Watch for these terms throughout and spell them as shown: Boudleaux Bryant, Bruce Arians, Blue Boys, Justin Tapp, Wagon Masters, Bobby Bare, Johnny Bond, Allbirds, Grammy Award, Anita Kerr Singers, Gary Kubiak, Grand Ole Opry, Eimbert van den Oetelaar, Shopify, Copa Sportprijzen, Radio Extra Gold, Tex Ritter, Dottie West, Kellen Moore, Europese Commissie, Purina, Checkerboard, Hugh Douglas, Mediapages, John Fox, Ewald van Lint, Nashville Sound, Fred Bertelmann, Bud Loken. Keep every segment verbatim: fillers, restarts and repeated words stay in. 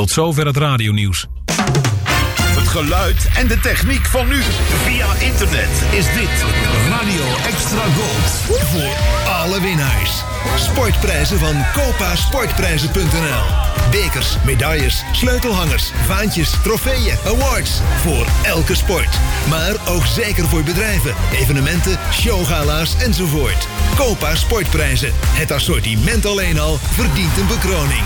Tot zover het radionieuws. Het geluid en de techniek van nu. Via internet is dit Radio Extra Gold. Voor alle winnaars. Sportprijzen van Copa Sportprijzen punt n l. Bekers, medailles, sleutelhangers, vaantjes, trofeeën, awards. Voor elke sport. Maar ook zeker voor bedrijven, evenementen, showgala's enzovoort. Copa Sportprijzen. Het assortiment alleen al verdient een bekroning.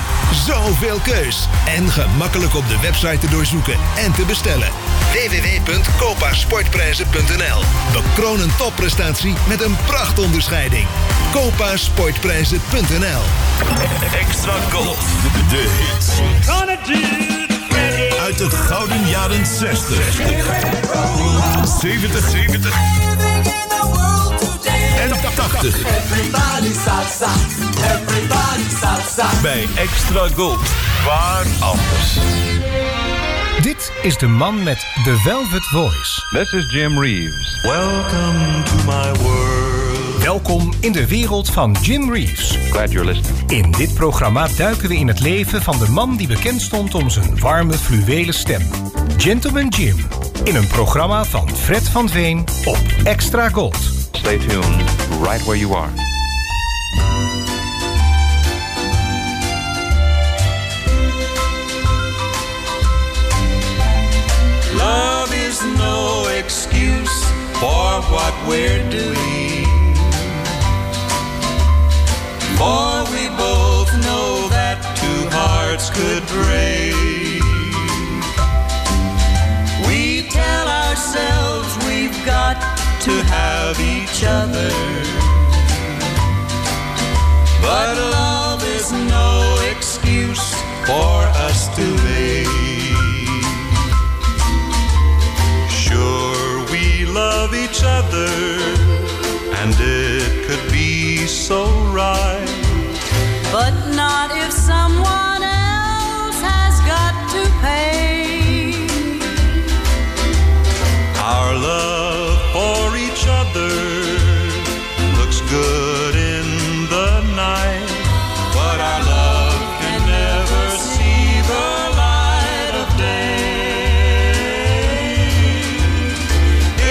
Zoveel keus. En gemakkelijk op de website te doorzoeken en te bestellen. w w w punt copa sportprijzen punt n l. Bekroon een topprestatie met een prachtonderscheiding. Copa Sportprijzen punt n l. Extra Gold. De hits. Uit de gouden jaren zestig. zeventig, zeventig. En tachtig. Everybody salsa. Everybody salsa. Bij Extra Gold. Waar anders. Dit is de man met de Velvet Voice. This is Jim Reeves. Welcome to my world. Welkom in de wereld van Jim Reeves. Glad you're listening. In dit programma duiken we in het leven van de man die bekend stond om zijn warme, fluwelen stem. Gentleman Jim. In een programma van Fred van Veen op Extra Gold. Stay tuned, right where you are. Love is no excuse for what we're doing. For we both know that two hearts could break. We tell ourselves we've got to have each other, but love is no excuse for us to make. Sure, we love each other, and it could be so right. But not if someone else has got to pay. Our love for each other looks good in the night, but our love can never see the light of day.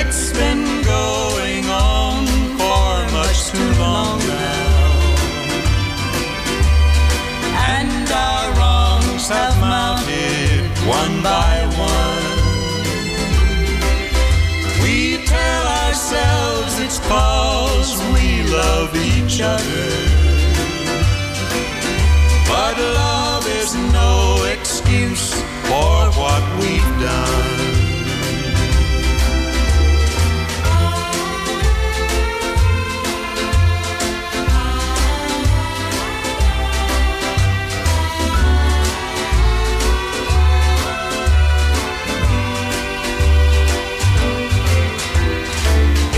It's been going on for much too long now. Have mounted one by one. We tell ourselves it's cause we love each other, but love is no excuse for what we've done.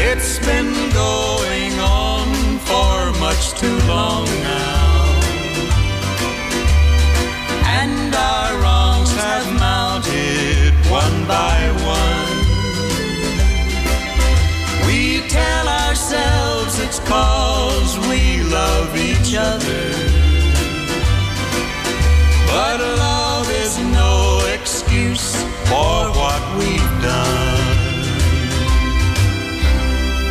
It's been going on for much too long now, and our wrongs have mounted one by one. We tell ourselves it's cause we love each other, but love is no excuse for what we've done.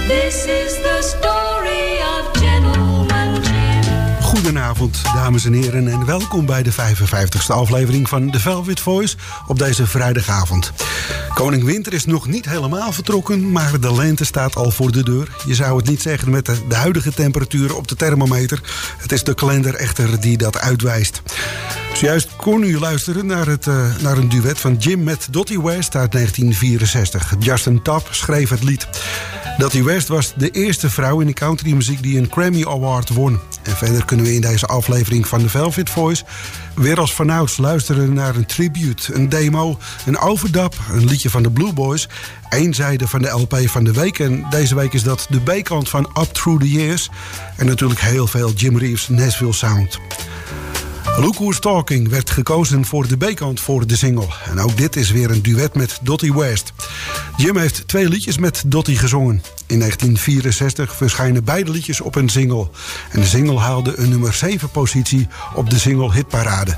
This is the story of Gentleman Jim. Goedenavond, dames en heren, en welkom bij de vijfenvijftigste aflevering van The Velvet Voice op deze vrijdagavond. Koning Winter is nog niet helemaal vertrokken, maar de lente staat al voor de deur. Je zou het niet zeggen met de huidige temperaturen op de thermometer. Het is de kalender echter die dat uitwijst. Zojuist kon u luisteren naar, het, uh, naar een duet van Jim met Dottie West uit negentien vierenzestig. Justin Tapp schreef het lied. Dottie West was de eerste vrouw in de countrymuziek die een Grammy Award won. En verder kunnen we in deze aflevering van The Velvet Voice weer als vanouds luisteren naar een tribute, een demo, een overdub, een liedje van de Blue Boys, één zijde van de L P van de week. En deze week is dat de B-kant van Up Through the Years. En natuurlijk heel veel Jim Reeves' Nashville Sound. Look Who's Talking werd gekozen voor de B-kant voor de single. En ook dit is weer een duet met Dottie West. Jim heeft twee liedjes met Dottie gezongen. In negentien vierenzestig verschijnen beide liedjes op een single. En de single haalde een nummer zeven positie op de single hitparade.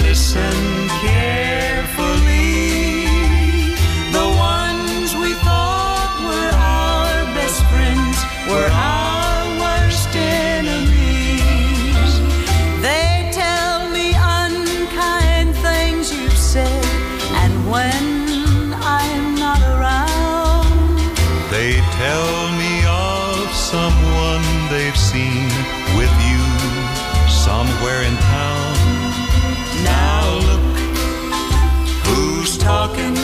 listen carefully. The ones we thought were our best friends were our worst enemies. They tell me unkind things you've said, and when I'm not around, they tell me of someone they've seen with you somewhere in town. Talking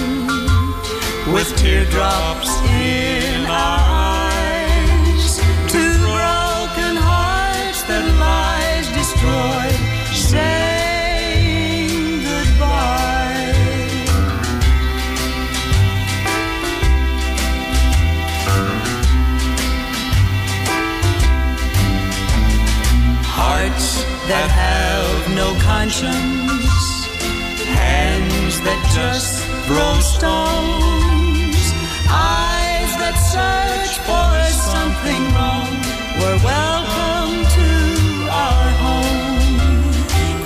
with teardrops in our eyes to broken hearts that lies destroyed, saying goodbye. Hearts that have no conscience, hands that just throw stones, eyes that search for something wrong were welcome to our home.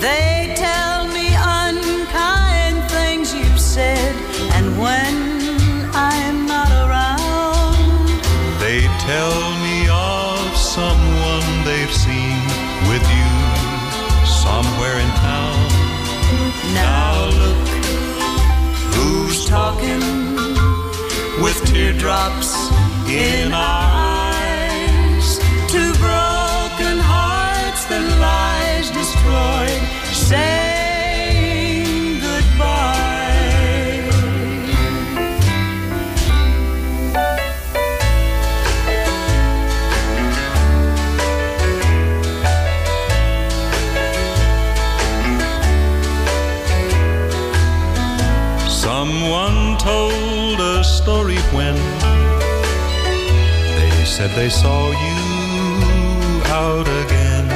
They tell me unkind things you've said, and when I'm not around, they tell me of someone they've seen with you somewhere in town. Now look who's talking with teardrops in our eyes to broken hearts that lies destroyed, saying goodbye. Someone told a story when they said they saw you out again.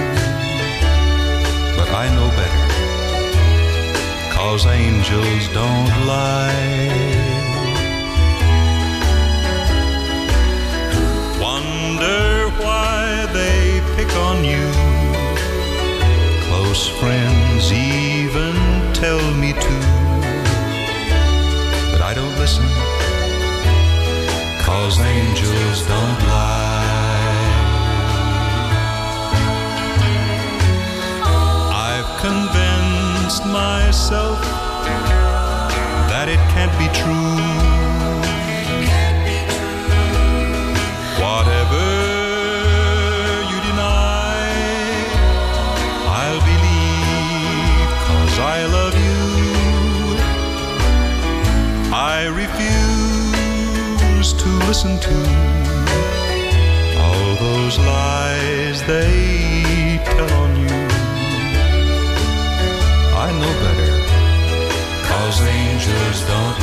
But I know better, 'cause angels don't lie. Wonder why they pick on you. Close friends even tell me to. I don't listen, 'cause angels don't lie. I've convinced myself that it can't be true. Whatever you deny, I'll believe, 'cause I love you. I refuse to listen to all those lies they tell on you. I know better, 'cause angels don't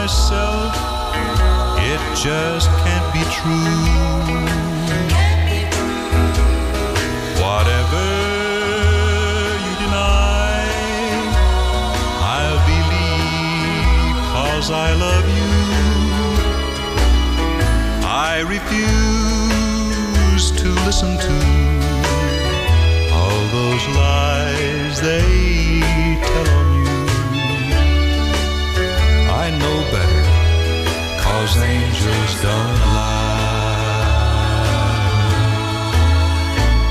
myself, it just can't be true. Can't be true. Whatever you deny, I'll believe, 'cause I love you. I refuse to listen to all those lies they tell on you. I know better, 'cause angels don't lie.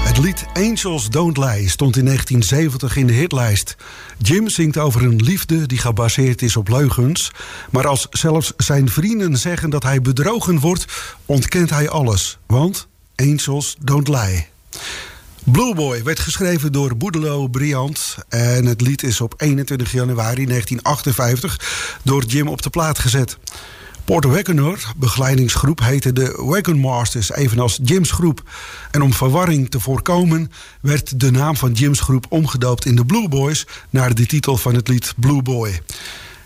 Het lied Angels Don't Lie stond in negentien zeventig in de hitlijst. Jim zingt over een liefde die gebaseerd is op leugens. Maar als zelfs zijn vrienden zeggen dat hij bedrogen wordt, ontkent hij alles. Want Angels Don't Lie. Blue Boy werd geschreven door Boudleaux Bryant en het lied is op eenentwintig januari negentien achtenvijftig door Jim op de plaat gezet. Porter Wagoner, begeleidingsgroep, heette de Wagon Masters, evenals Jim's groep. En om verwarring te voorkomen werd de naam van Jim's groep omgedoopt in de Blue Boys naar de titel van het lied Blue Boy.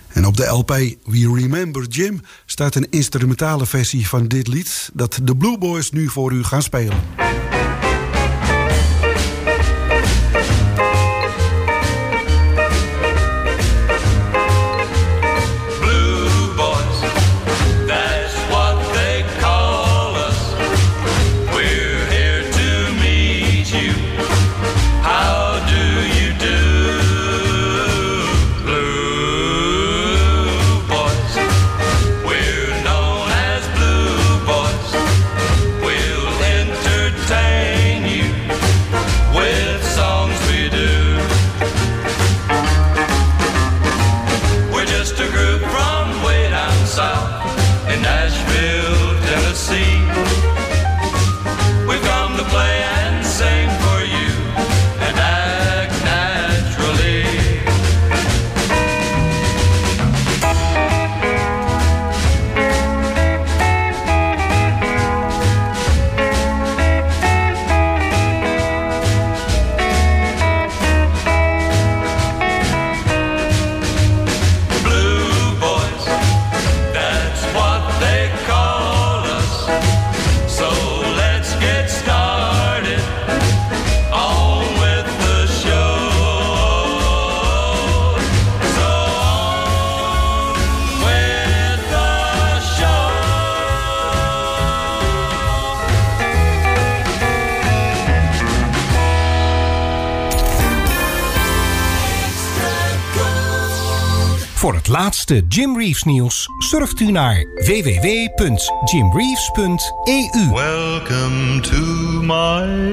En op de L P We Remember Jim staat een instrumentale versie van dit lied dat de Blue Boys nu voor u gaan spelen. Voor het laatste Jim Reeves nieuws surft u naar w w w punt jim reeves punt e u. Welcome to my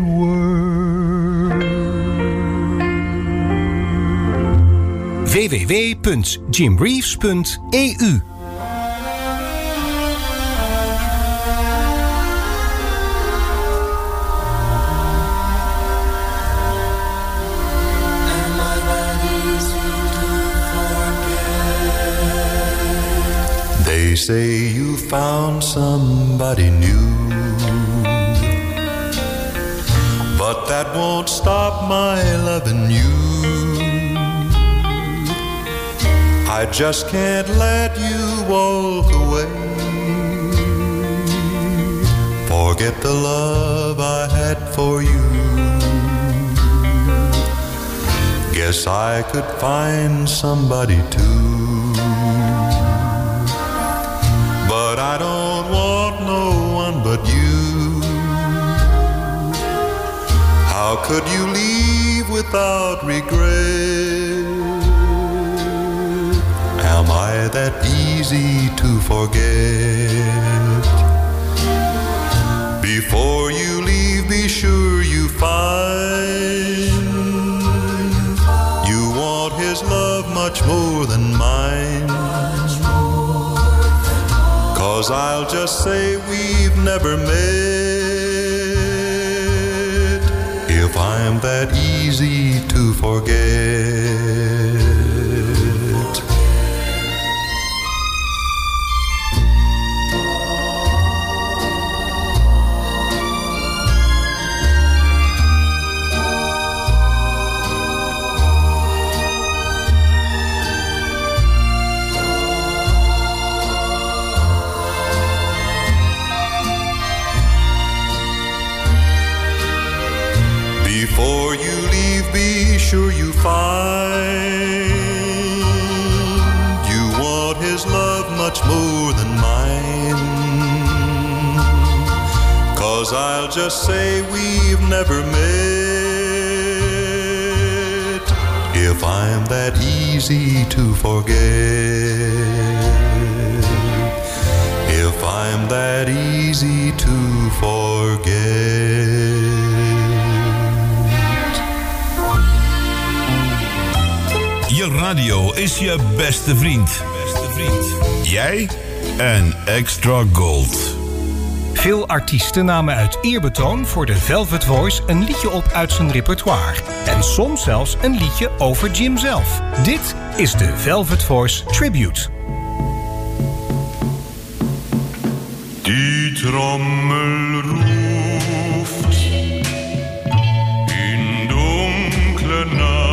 world. w w w punt jim reeves punt e u. They say you found somebody new, but that won't stop my loving you. I just can't let you walk away. Forget the love I had for you. Guess I could find somebody too. I don't want no one but you. How could you leave without regret? Am I that easy to forget? Before you leave, be sure you find you want his love much more than mine. 'Cause I'll just say we've never met if I'm that easy to forget. Before you leave, be sure you find you want his love much more than mine. 'Cause I'll just say we've never met if I'm that easy to forget. If I'm that easy to forget. Je radio is je beste vriend. Beste vriend. Jij en Extra Gold. Veel artiesten namen uit eerbetoon voor de Velvet Voice een liedje op uit zijn repertoire. En soms zelfs een liedje over Jim zelf. Dit is de Velvet Voice Tribute. Die trommel roept in donkle nacht.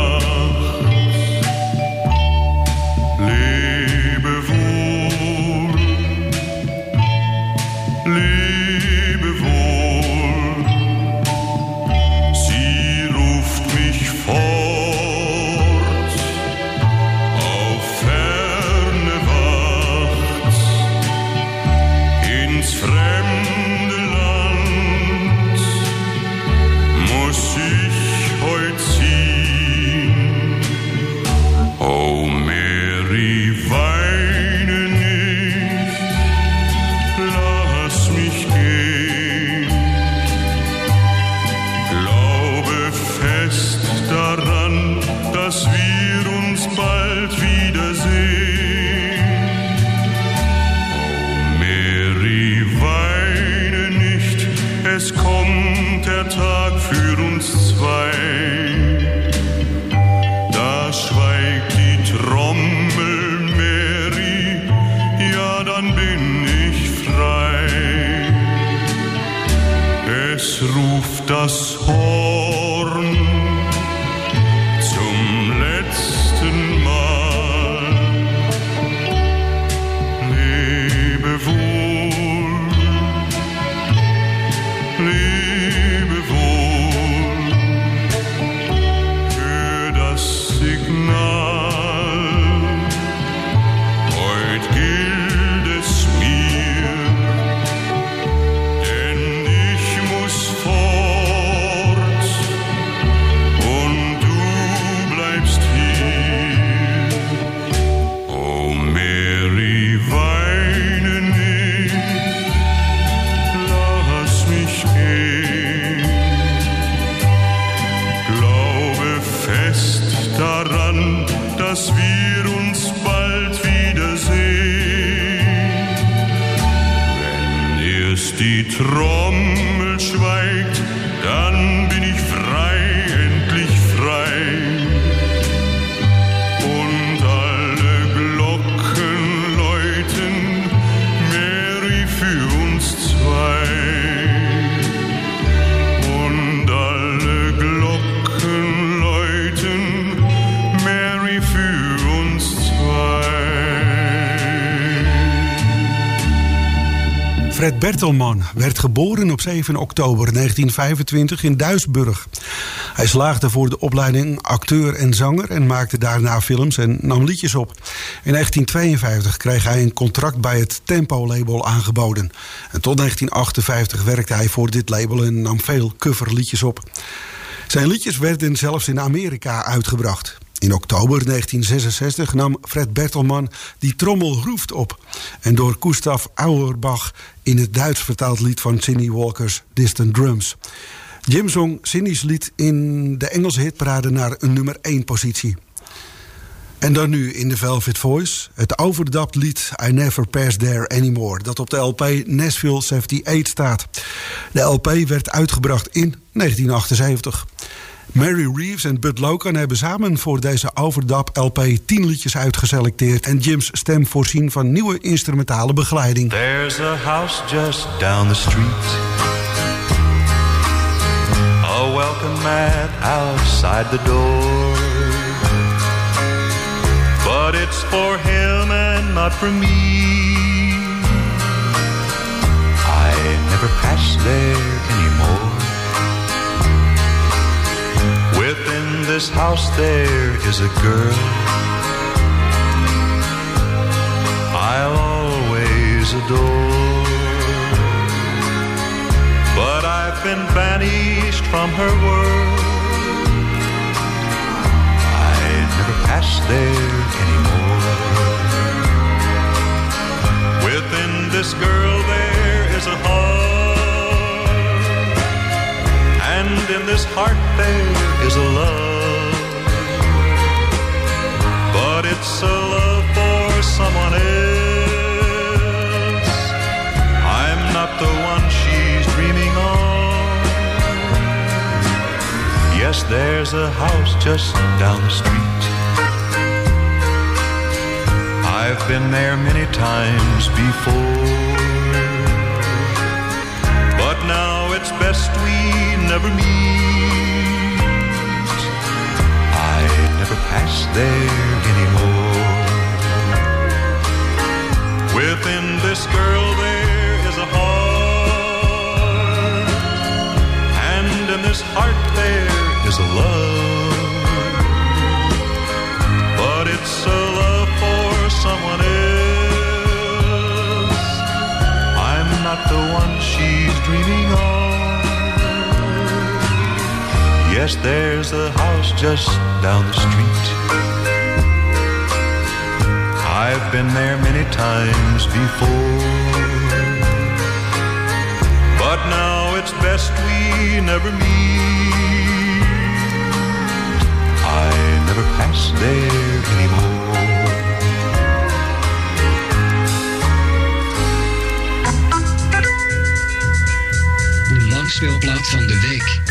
Das Horn zum letzten Mal. Lebe wohl, lebe wohl. Hör das Signal, heut gilt es mir, denn ich muss vor. dass wir uns bald wiedersehen. Wenn erst die Trommel schweigt, dann bin ich frei, endlich frei. Und alle Glocken läuten, Mary für uns zwei. Und alle Glocken läuten, Mary für uns zwei. Fred Bertelmann werd geboren op zeven oktober negentien vijfentwintig in Duisburg. Hij slaagde voor de opleiding acteur en zanger en maakte daarna films en nam liedjes op. In negentien tweeënvijftig kreeg hij een contract bij het Tempo-label aangeboden. En tot negentien achtenvijftig werkte hij voor dit label en nam veel coverliedjes op. Zijn liedjes werden zelfs in Amerika uitgebracht. In oktober negentien zesenzestig nam Fred Bertelmann die trommelroeft op. En door Gustav Auerbach in het Duits vertaald lied van Cindy Walker's Distant Drums. Jim zong Cindy's lied in de Engelse hitparade naar een nummer één positie. En dan nu in de Velvet Voice het overdapt lied I Never Pass There Anymore, dat op de L P Nashville zevenentachtig staat. De L P werd uitgebracht in negentien achtenzeventig. Mary Reeves en Bud Loken hebben samen voor deze overdub L P tien liedjes uitgeselecteerd en Jim's stem voorzien van nieuwe instrumentale begeleiding. There's a house just down the street, a welcome mat outside the door, but it's for him and not for me. I never pass there anymore. Within this house there is a girl I'll always adore, but I've been banished from her world. I never pass there anymore. Within this girl there is a heart, and in this heart there is a love, but it's a love for someone else. I'm not the one she's dreaming of. Yes, there's a house just down the street. I've been there many times before, but now it's best we never meet. Never pass there anymore. Within this girl there is a heart, and in this heart there is a love, but it's a love for someone else. I'm not the one she's dreaming of. Yes, there's a house just down the street. I've been there many times before, but now it's best we never meet. I never pass there anymore. De langspeelplaat van de week.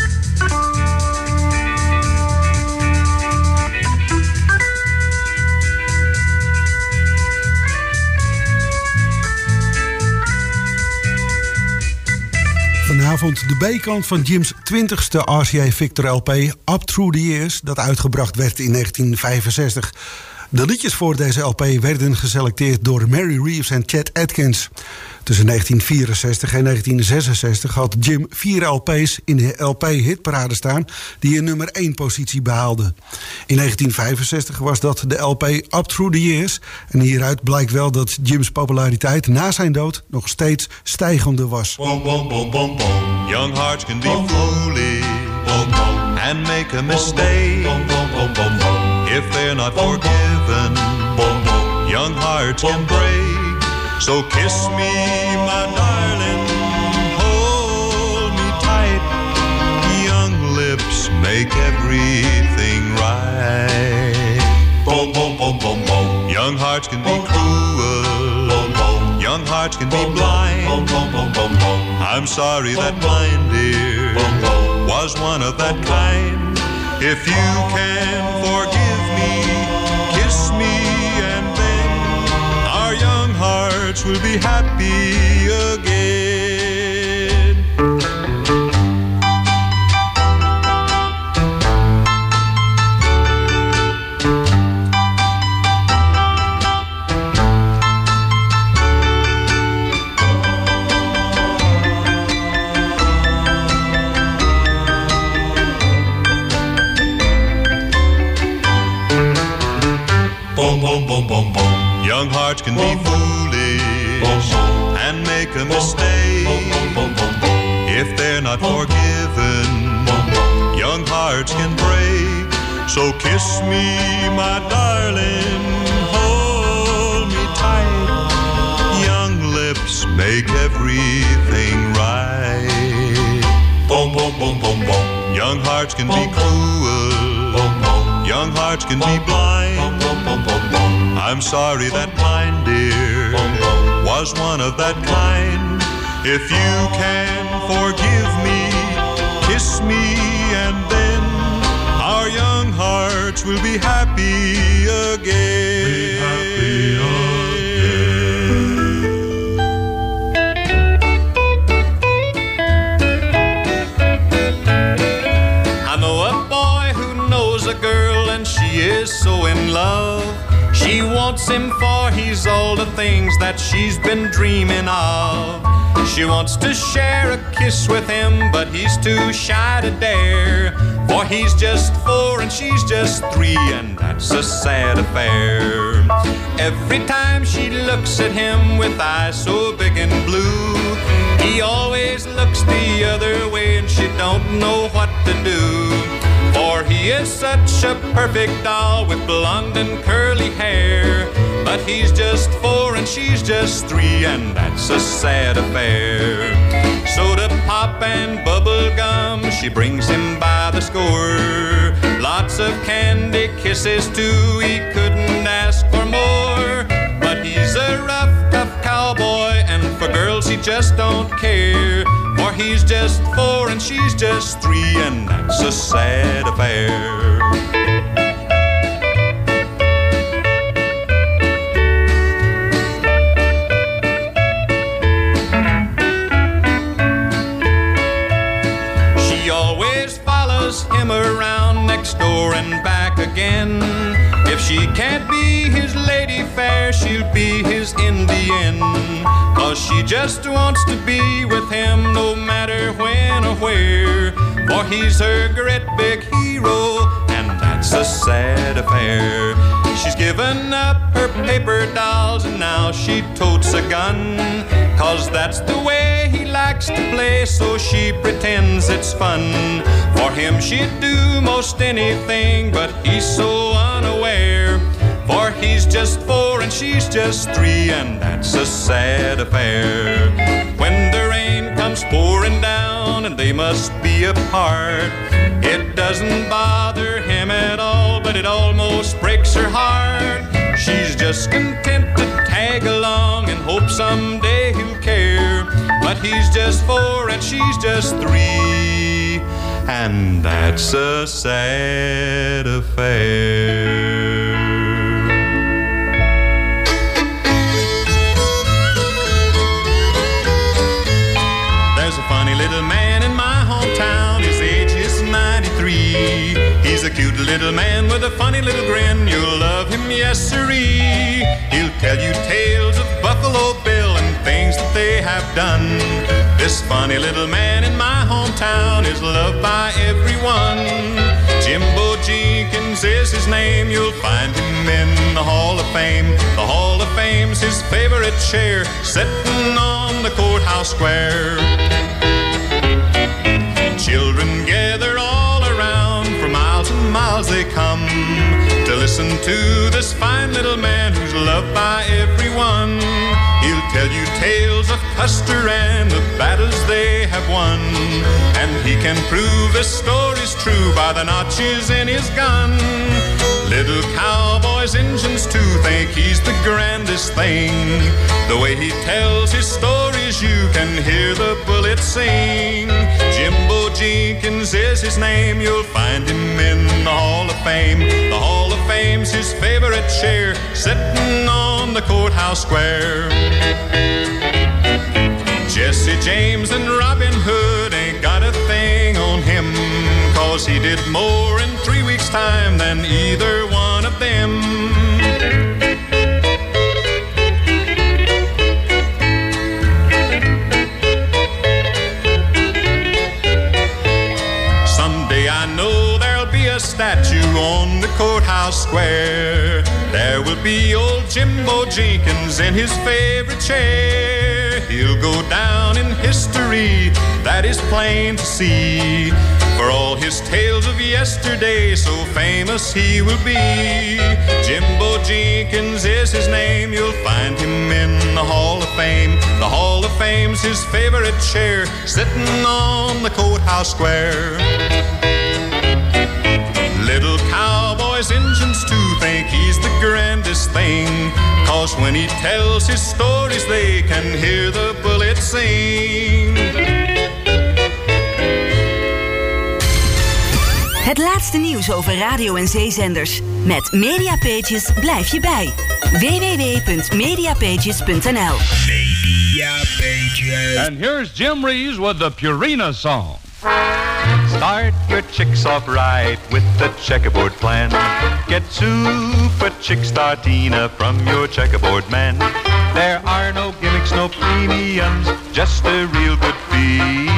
Vanavond de B-kant van Jim's twintigste R C A Victor L P Up Through the Years, dat uitgebracht werd in negentien vijfenzestig. De liedjes voor deze L P werden geselecteerd door Mary Reeves en Chet Atkins. Tussen negentien vierenzestig en negentien zesenzestig had Jim vier L P's in de L P-hitparade staan die een nummer één positie behaalden. In negentien vijfenzestig was dat de L P Up Through the Years. En hieruit blijkt wel dat Jim's populariteit na zijn dood nog steeds stijgende was. Bom, bom, bom, bom, bom. Young hearts can be foolish and make a mistake if they're not forgiven. Young hearts can break. So kiss me, my darling, hold me tight. Young lips make everything right. Boom, boom, boom. Young hearts can be cruel. Young hearts can be blind. I'm sorry that mine, dear, was one of that kind. If you can forgive me, kiss me, and then our young hearts will be happy again. Young hearts can be foolish and make a mistake. If they're not forgiven, young hearts can break. So kiss me, my darling, hold me tight. Young lips make everything right. Young hearts can be cruel. Young hearts can be blind. I'm sorry that mine, dear, was one of that kind. If you can forgive me, kiss me, and then our young hearts will be happy again. Be happy again. I know a boy who knows a girl and she is so in love. She wants him for he's all the things that she's been dreaming of. She wants to share a kiss with him, but he's too shy to dare. For he's just four and she's just three, and that's a sad affair. Every time she looks at him with eyes so big and blue, he always looks the other way and she don't know what to do. For he is such a perfect doll with blonde and curly hair. But he's just four and she's just three, and that's a sad affair. Soda pop and bubble gum, she brings him by the score. Lots of candy kisses too, he couldn't ask for more. But he's a rough, tough cowboy, and for girls he just don't care. For he's just four and she's just three, and that's a sad affair. She always follows him around next door and back again. If she can't be his lady fair, she'll be his Indian. Cause she just wants to be with him no matter when or where. For he's her great big hero, and that's a sad affair. She's given up her paper dolls and now she totes a gun. Cause that's the way he likes to play, so she pretends it's fun. For him she'd do most anything, but he's so unaware. For he's just four and she's just three, and that's a sad affair. When the rain comes pouring down and they must be apart, it doesn't bother him at all, but it almost breaks her heart. She's just content to tag along and hope someday he'll care. But he's just four and she's just three, and that's a sad affair. Funny little man in my hometown, his age is ninety-three. He's a cute little man with a funny little grin. You'll love him, yes siree. He'll tell you tales of Buffalo Bill and things that they have done. This funny little man in my hometown is loved by everyone. Jimbo Jenkins is his name. You'll find him in the Hall of Fame. The Hall of Fame's his favorite chair, sitting on the courthouse square. Children gather all around, for miles and miles they come, to listen to this fine little man who's loved by everyone. He'll tell you tales of Custer and the battles they have won. And he can prove his story's true by the notches in his gun. Little cowboy's engines too think he's the grandest thing. The way he tells his stories, you can hear the bullets sing. Jimbo Jenkins is his name, you'll find him in the Hall of Fame. The Hall of Fame's his favorite chair, sitting on the courthouse square. Jesse James and Robin Hood ain't got a thing on him, 'cause he did more in three weeks' time than either one of them. Someday I know there'll be a statue on the courthouse square. There will be old Jimbo Jenkins in his favorite chair. He'll go down in history, that is plain to see, for all his tales of yesterday, so famous he will be. Jimbo Jenkins is his name, you'll find him in the Hall of Fame. The Hall of Fame's his favorite chair, sitting on the courthouse square. Little cowboy's engines too think he's the grandest thing, 'cause when he tells his stories they can hear the bullets sing. Het laatste nieuws over radio- en zeezenders. Met Mediapages blijf je bij. w w w punt mediapages punt n l Mediapages. And here's Jim Reeves with the Purina song. Start your chicks off right with the checkerboard plan. Get Super Chick Startina from your checkerboard man. There are no gimmicks, no premiums, just a real good feed.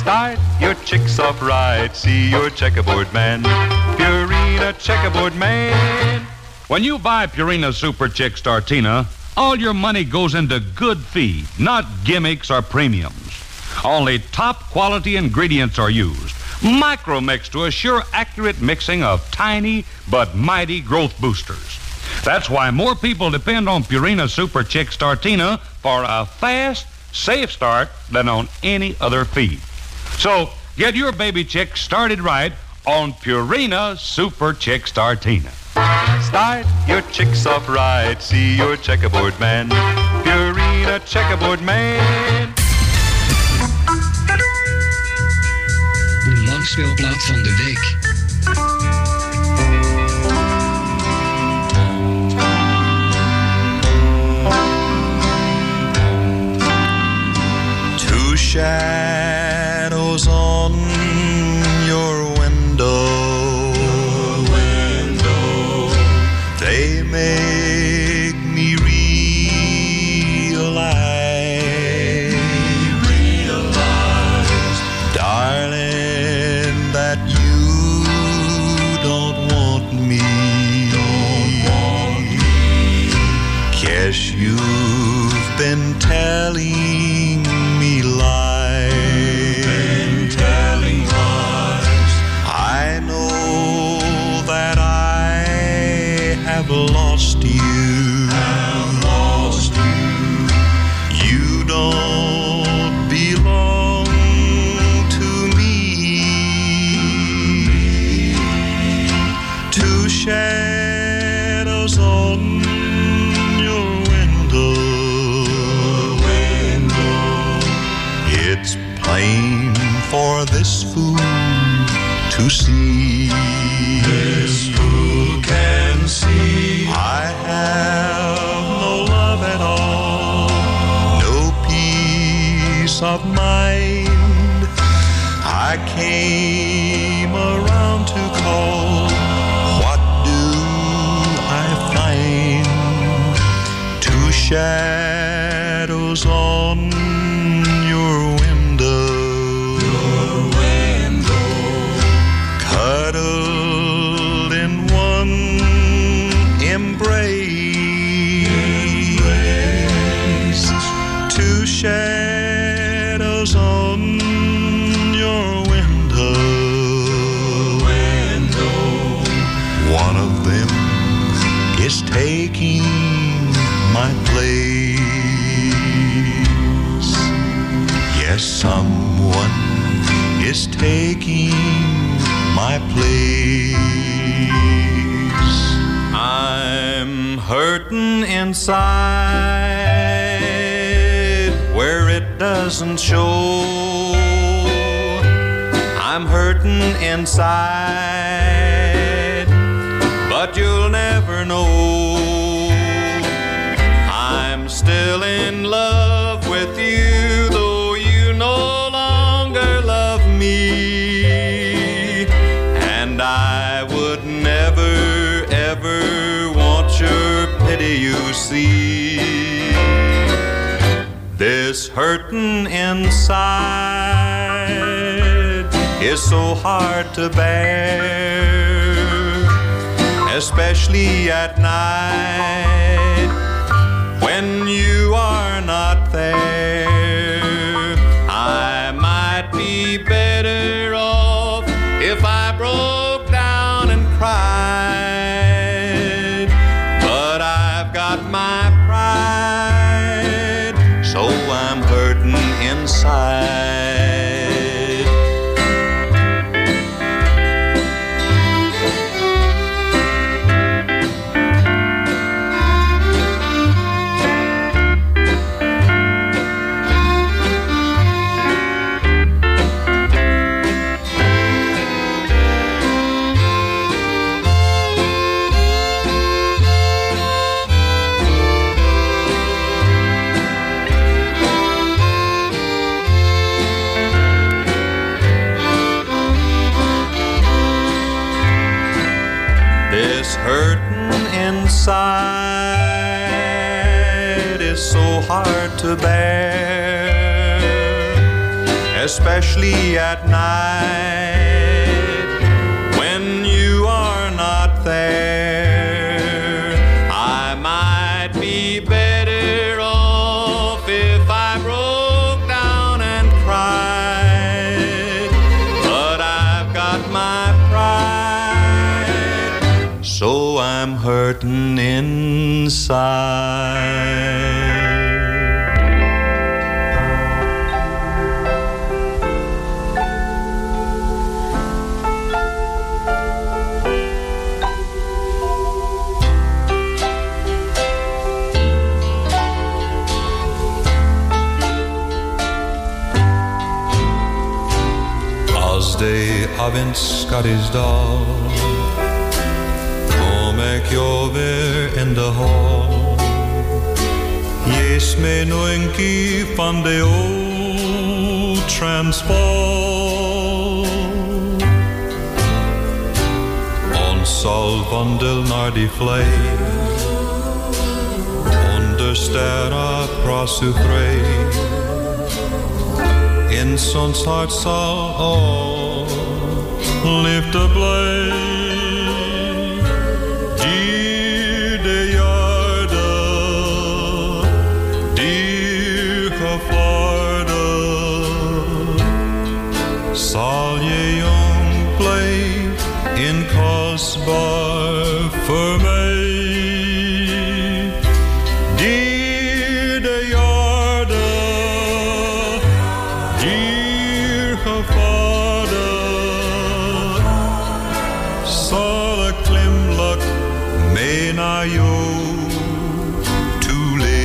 Start your chicks off right, see your checkerboard man. Purina checkerboard man. When you buy Purina Super Chick Startina, all your money goes into good feed, not gimmicks or premiums. Only top quality ingredients are used. Micromix to assure accurate mixing of tiny but mighty growth boosters. That's why more people depend on Purina Super Chick Startina for a fast, safe start than on any other feed. So get your baby chicks started right on Purina Super Chick Startina. Start your chicks off right, see your checkerboard man. Purina checkerboard man. Speelplaat van de week. Two shadows on your window. Your window. They make me realize. Realize. Darling. Yes, you've been telling me lies. You've been telling lies. I know that I have lost you. Have lost you. You don't belong to me. Two shadows on. Plain for this fool to see. This fool can see. I have no love at all, no peace of mind. I came around to call. What do I find? Two shadows on your way. Huddled in one embrace, embrace. Two shadows on your window. window. One of them is taking my place. Yes, someone is taking my place. curtain inside where it doesn't show. I'm hurting inside, but you'll never know. I'm still in love with you, though you no longer love me, and I would never, ever want your pity, you see. This hurtin' inside is so hard to bear, especially at night when you are not there. I might be better off if I broke down and cried, but I've got my pride, so I'm hurting inside. Inside is so hard to bear, especially at night when you are not there. I might be better off if I broke down and cried, but I've got my pride, so I'm hurting inside. Als de avondskar is dal, ik jou weer in de hal. Geef me nu een keer van de Oud-Transvaal. Ons zal wandel naar die vlei, onder sterren pras u vrij. In ons hart zal al liefde blij. Zal je jong blijven in kostbaar voor mij. Dier de jorde, dier gevaarde, zal ik glimlach mee naar jou toe leven.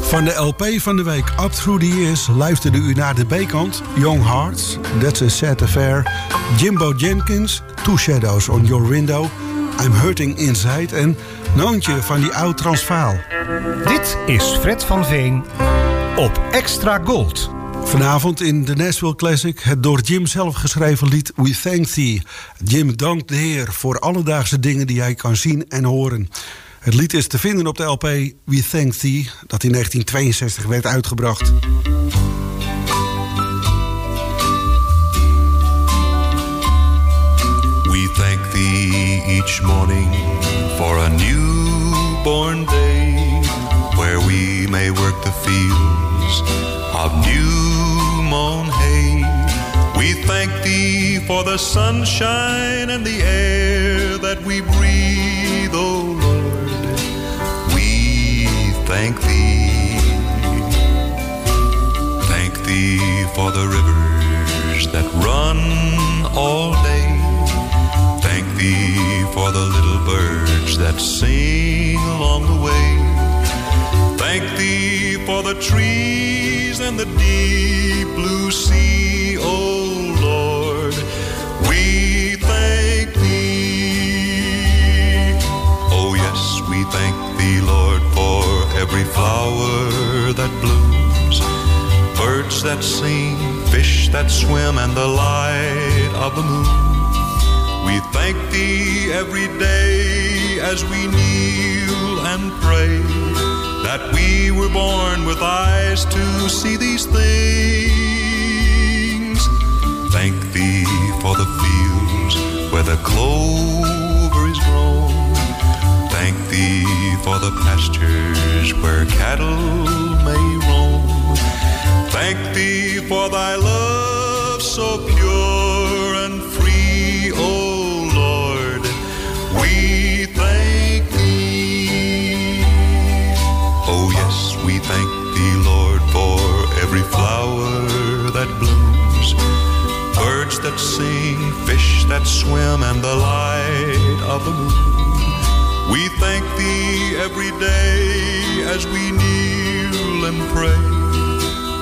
Van de L P van de week Up Through The Years luisterde u naar de B-kant. Young Hearts, That's A Sad Affair. Jimbo Jenkins, Two Shadows On Your Window. I'm Hurting Inside en Noontje van die Oud-Transvaal. Dit is Fred van Veen op Extra Gold. Vanavond in de Nashville Classic het door Jim zelf geschreven lied We Thank Thee. Jim dankt de Heer voor alledaagse dingen die hij kan zien en horen. Het lied is te vinden op de L P We Thank Thee, dat in negentien tweeënzestig werd uitgebracht. each morning for a newborn day, where we may work the fields of new-mown hay. We thank Thee for the sunshine and the air that we breathe, O Lord. We thank Thee, thank Thee for the rivers that run all day. Thank Thee for the little birds that sing along the way. Thank Thee for the trees and the deep blue sea, O Lord. We thank Thee. Oh yes, we thank Thee, Lord, for every flower that blooms, birds that sing, fish that swim, and the light of the moon. We thank Thee every day as we kneel and pray, that we were born with eyes to see these things. Thank Thee for the fields where the clover is grown. Thank Thee for the pastures where cattle may roam. Thank Thee for Thy love so pure and free, O Lord. We thank Thee. Oh yes, we thank Thee, Lord, for every flower that blooms, birds that sing, fish that swim, and the light of the moon. We thank Thee every day as we kneel and pray,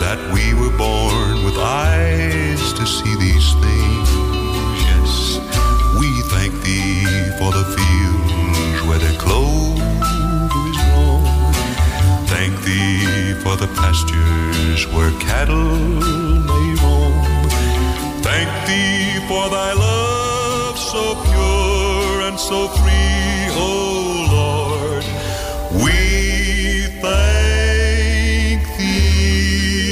that we were born with eyes to see these things. Yes, we thank Thee for the fields where the clover is grown. Thank Thee for the pastures where cattle may roam. Thank Thee for Thy love so pure and so free, O Lord. We thank Thee.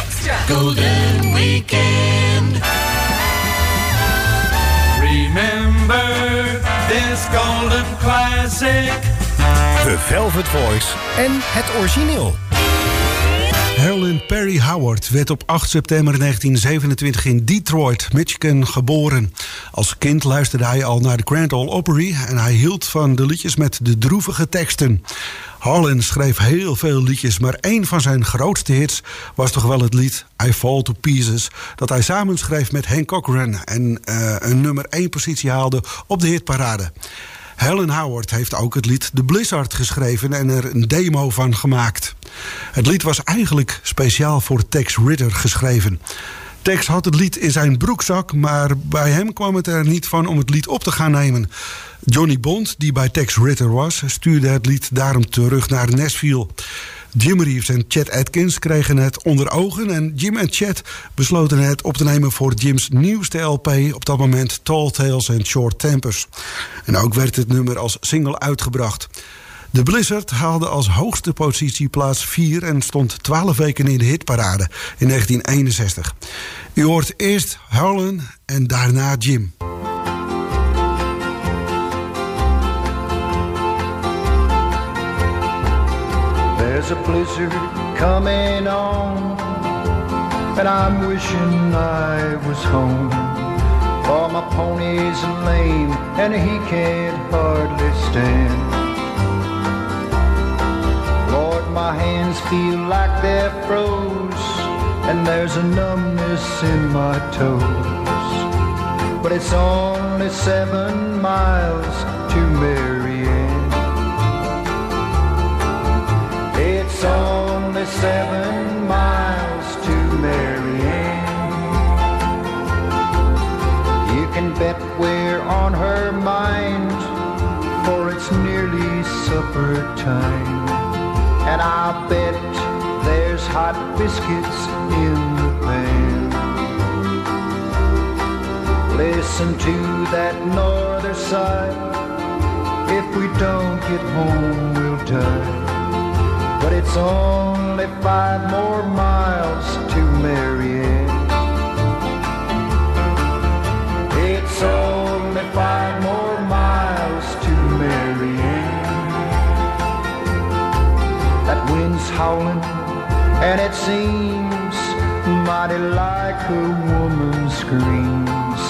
Extra Golden Weekend. Remember this golden classic. The Velvet Voice en het origineel. Harlan Perry Howard werd op acht september negentien zevenentwintig in Detroit, Michigan, geboren. Als kind luisterde hij al naar de Grand Ole Opry en hij hield van de liedjes met de droevige teksten. Harlan schreef heel veel liedjes, maar één van zijn grootste hits was toch wel het lied I Fall to Pieces, dat hij samen schreef met Hank Cochran en uh, een nummer één positie haalde op de hitparade. Harlan Howard heeft ook het lied The Blizzard geschreven en er een demo van gemaakt. Het lied was eigenlijk speciaal voor Tex Ritter geschreven. Tex had het lied in zijn broekzak, maar bij hem kwam het er niet van om het lied op te gaan nemen. Johnny Bond, die bij Tex Ritter was, stuurde het lied daarom terug naar Nashville. Jim Reeves en Chet Atkins kregen het onder ogen en Jim en Chet besloten het op te nemen voor Jim's nieuwste L P, op dat moment Tall Tales and Short Tempers. En ook werd het nummer als single uitgebracht. The Blizzard haalde als hoogste positie plaats vier en stond twaalf weken in de hitparade in negentien eenenzestig. U hoort eerst Harlan en daarna Jim. There's a blizzard coming on, and I'm wishing I was home, for my pony's lame and he can't hardly stand. Lord, my hands feel like they're froze, and there's a numbness in my toes, but it's only seven miles to Mary Ann. It's only seven miles to Mary Ann. You can bet we're on her mind, for it's nearly supper time, and I'll bet there's hot biscuits in the pan. Listen to that northern sigh, if we don't get home we'll die, but it's only five more miles to Mary Ann. It's only five more miles to Mary Ann. That wind's howling and it seems mighty like a woman screams.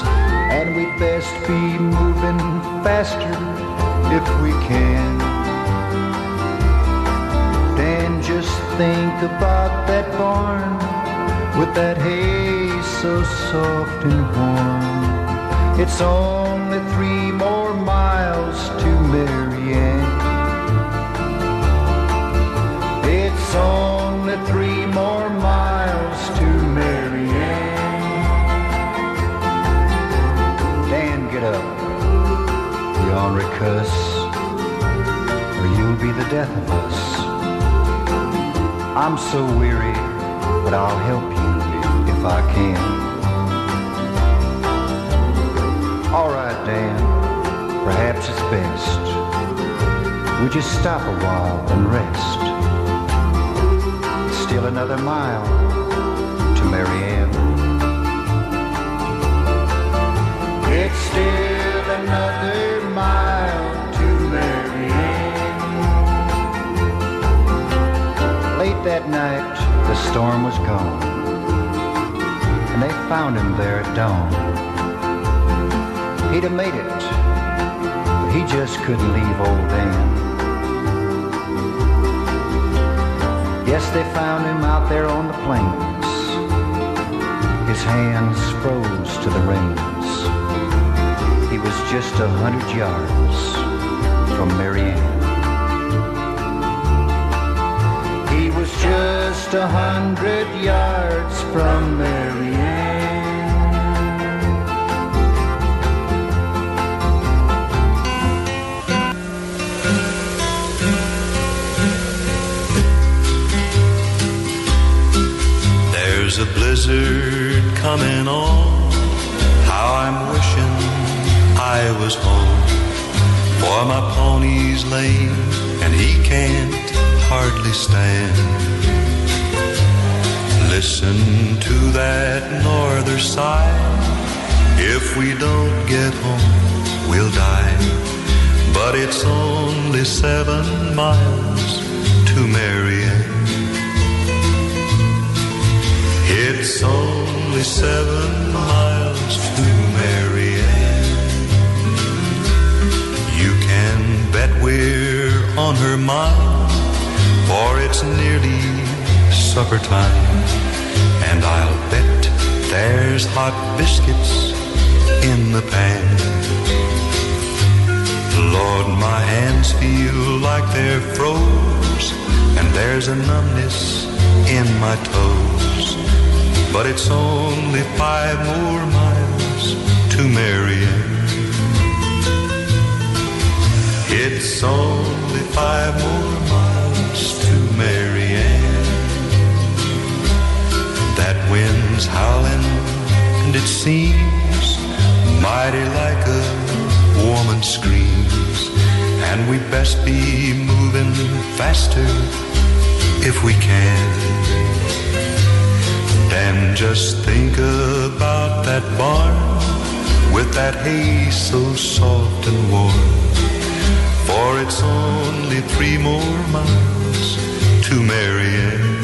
And we'd best be moving faster if we can. Dan, just think about that barn with that hay so soft and warm. It's only three more miles to Mary Ann. It's only three more miles to Mary Ann. Dan, get up. You ornery cuss, or you'll be the death of us. I'm so weary, but I'll help you if I can. All right, Dan, perhaps it's best we just stop a while and rest. Still another mile to Mary Ann. It's still another mile to Mary Ann. Late that night, the storm was gone, and they found him there at dawn. He'd have made it, but he just couldn't leave old Dan. Yes, they found him out there on the plains. His hands froze to the reins. He was just a hundred yards from Mary Ann. He was just a hundred yards from Mary Ann. There's a blizzard coming on. How I'm wishing I was home. For my pony's lame and he can't hardly stand. Listen to that northern sigh. If we don't get home, we'll die. But it's only seven miles to Mary Ann. It's only seven miles to Mary Ann. You can bet we're on her mind, for it's nearly supper time. And I'll bet there's hot biscuits in the pan. Lord, my hands feel like they're froze, and there's a numbness in my toes. But it's only five more miles to Mary Ann. It's only five more miles to Mary Ann. That wind's howling and it seems mighty like a woman screams. And we'd best be moving faster if we can. And just think about that barn with that hay so soft and warm. For it's only three more miles to Mary Ann.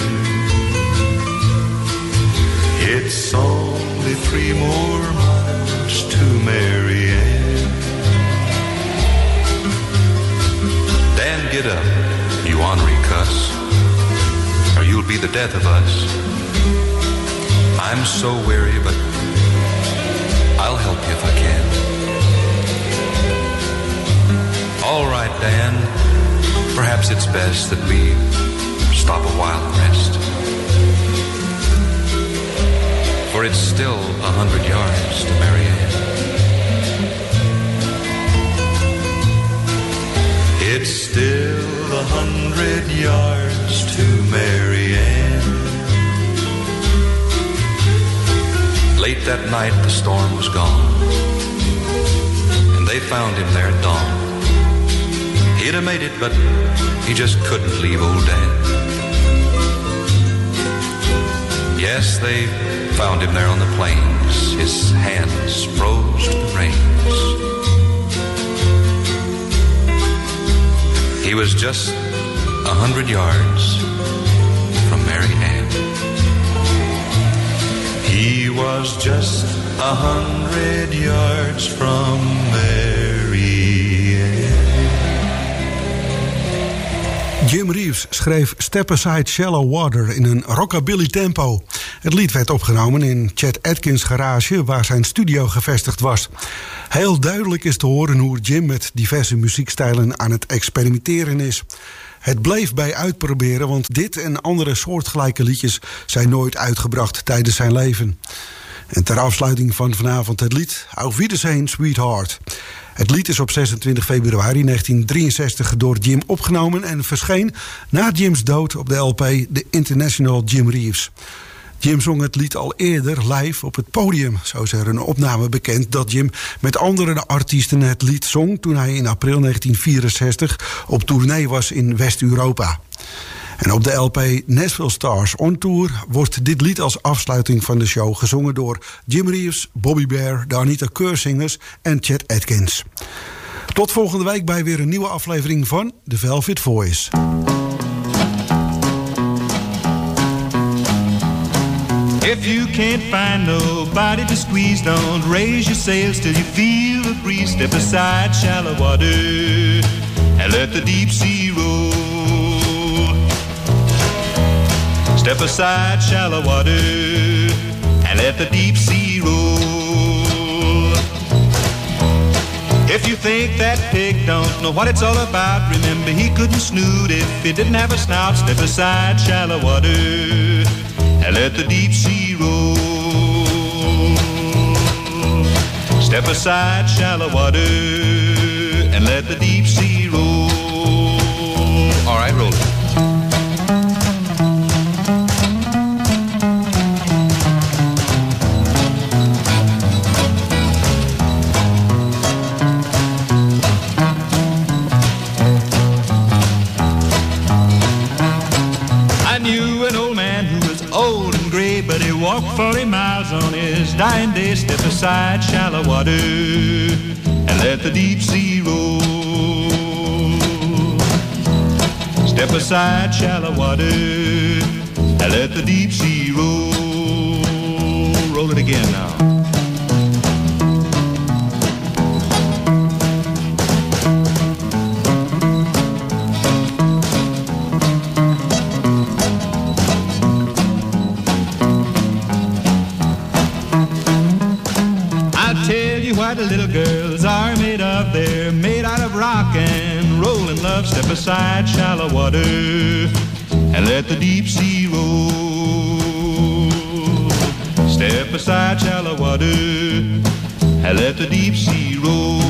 It's only three more miles to Mary Ann. Dan, get up, you ornery cuss, or you'll be the death of us. I'm so weary, but I'll help you if I can. All right, Dan, perhaps it's best that we stop a while and rest. For it's still a hundred yards to Mary Ann. It's still a hundred yards to Mary Ann. Late that night the storm was gone, and they found him there at dawn. He'd have made it, but he just couldn't leave old Dan. Yes, they Found him there on the plains, his hands froze to the reins. He was just a hundred yards from Mary Ann. He was just a hundred yards from Mary Ann. Jim Reeves schreef Step Aside Shallow Water in een rockabilly tempo. Het lied werd opgenomen in Chet Atkins' garage, waar zijn studio gevestigd was. Heel duidelijk is te horen hoe Jim met diverse muziekstijlen aan het experimenteren is. Het bleef bij uitproberen, want dit en andere soortgelijke liedjes zijn nooit uitgebracht tijdens zijn leven. En ter afsluiting van vanavond het lied Auf Wiedersehen, Sweetheart. Het lied is op zesentwintig februari negentien drieënzestig door Jim opgenomen en verscheen na Jim's dood op de L P The International Jim Reeves. Jim zong het lied al eerder live op het podium. Zo is er een opname bekend dat Jim met andere artiesten het lied zong toen hij in april negentien vierenzestig op tournee was in West-Europa. En op de L P Nashville Stars On Tour wordt dit lied als afsluiting van de show gezongen door Jim Reeves, Bobby Bare, de Anita Kerr Singers en Chet Atkins. Tot volgende week bij weer een nieuwe aflevering van The Velvet Voice. If you can't find nobody to squeeze, don't raise your sails till you feel the breeze. Step aside shallow water and let the deep sea roll. Step aside shallow water and let the deep sea roll. If you think that pig don't know what it's all about, remember he couldn't snoot if he didn't have a snout. Step aside shallow water and let the deep sea roll. Step aside shallow water and let the deep sea roll. All right, roll it. Walk forty miles on his dying day. Step aside shallow water and let the deep sea roll. Step aside shallow water and let the deep sea roll. Roll it again now. The little girls are made of, they're made out of rock and roll in love. Step aside shallow water and let the deep sea roll. Step aside shallow water and let the deep sea roll.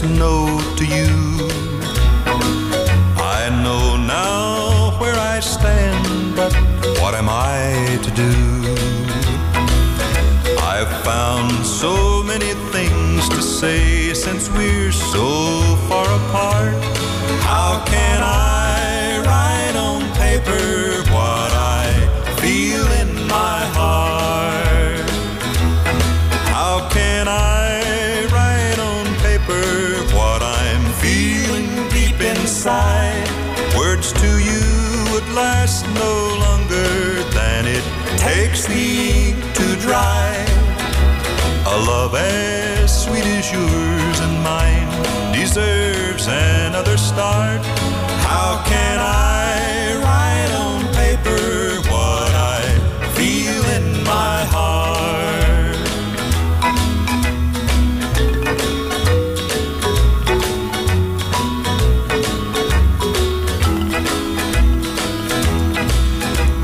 yes, no to you. I know now where I stand, but what am I to do? I've found so many things to say since we're so far apart. How can I write on paper what I feel in my heart? How can I write on paper what I'm feeling deep inside? Words to you would last no longer than it takes the ink to dry. A love as sweet as yours and mine deserves another start. How can I write on paper what I feel in my heart?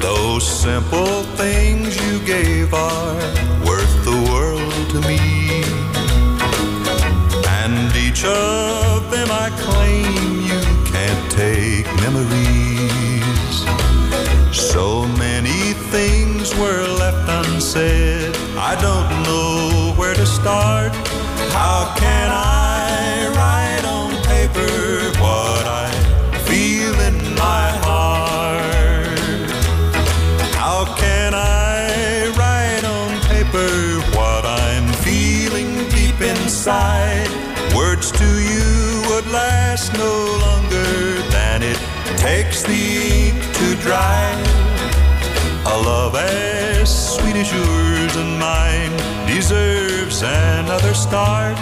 Those simple things you gave are worth the world to me, and each of them I claim you can't take memories. So many things were left unsaid, I don't know where to start. How can I write on paper what I feel in my heart? How can I write on paper what I'm feeling deep inside? Words to you would last no longer than it takes the ink to dry. A love as sweet as yours and mine deserves another start.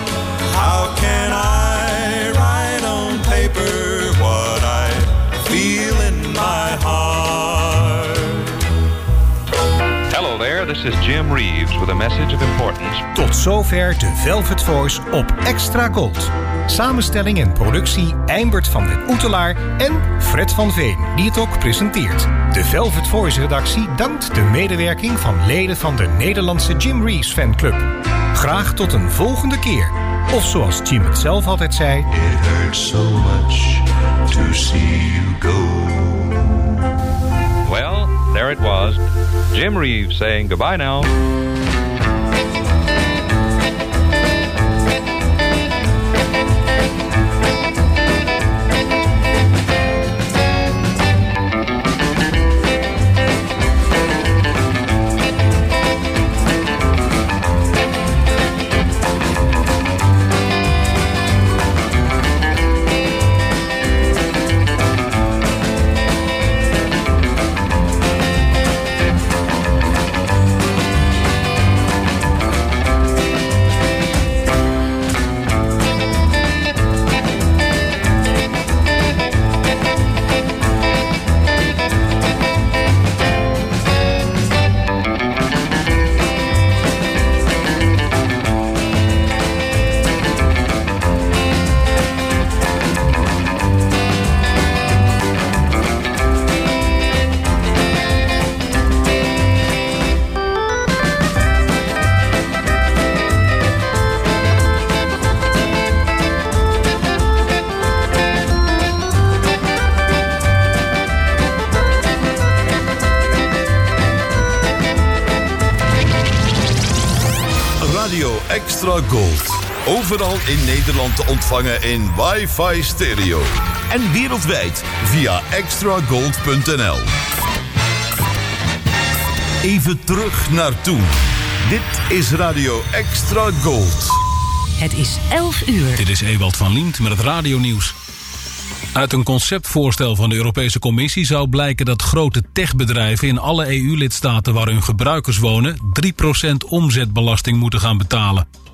How can I write on paper what I feel in my heart? Hello there, this is Jim Reeves with a message of importance. Tot zover de Velvet Voice op Extra Gold. Samenstelling en productie Eimbert van den Oetelaar en Fred van Veen, die het ook presenteert. De Velvet Voice-redactie dankt de medewerking van leden van de Nederlandse Jim Reeves fanclub. Graag tot een volgende keer. Of zoals Jim het zelf altijd zei... It hurts so much to see you go. Well, there it was. Jim Reeves saying goodbye now. Gold. Overal in Nederland te ontvangen in wifi stereo. En wereldwijd via extra gold punt n l. Even terug naar toen. Dit is Radio Extra Gold. Het is elf uur. Dit is Ewald van Lint met het radionieuws. Uit een conceptvoorstel van de Europese Commissie zou blijken dat grote techbedrijven in alle E U-lidstaten waar hun gebruikers wonen, drie procent omzetbelasting moeten gaan betalen.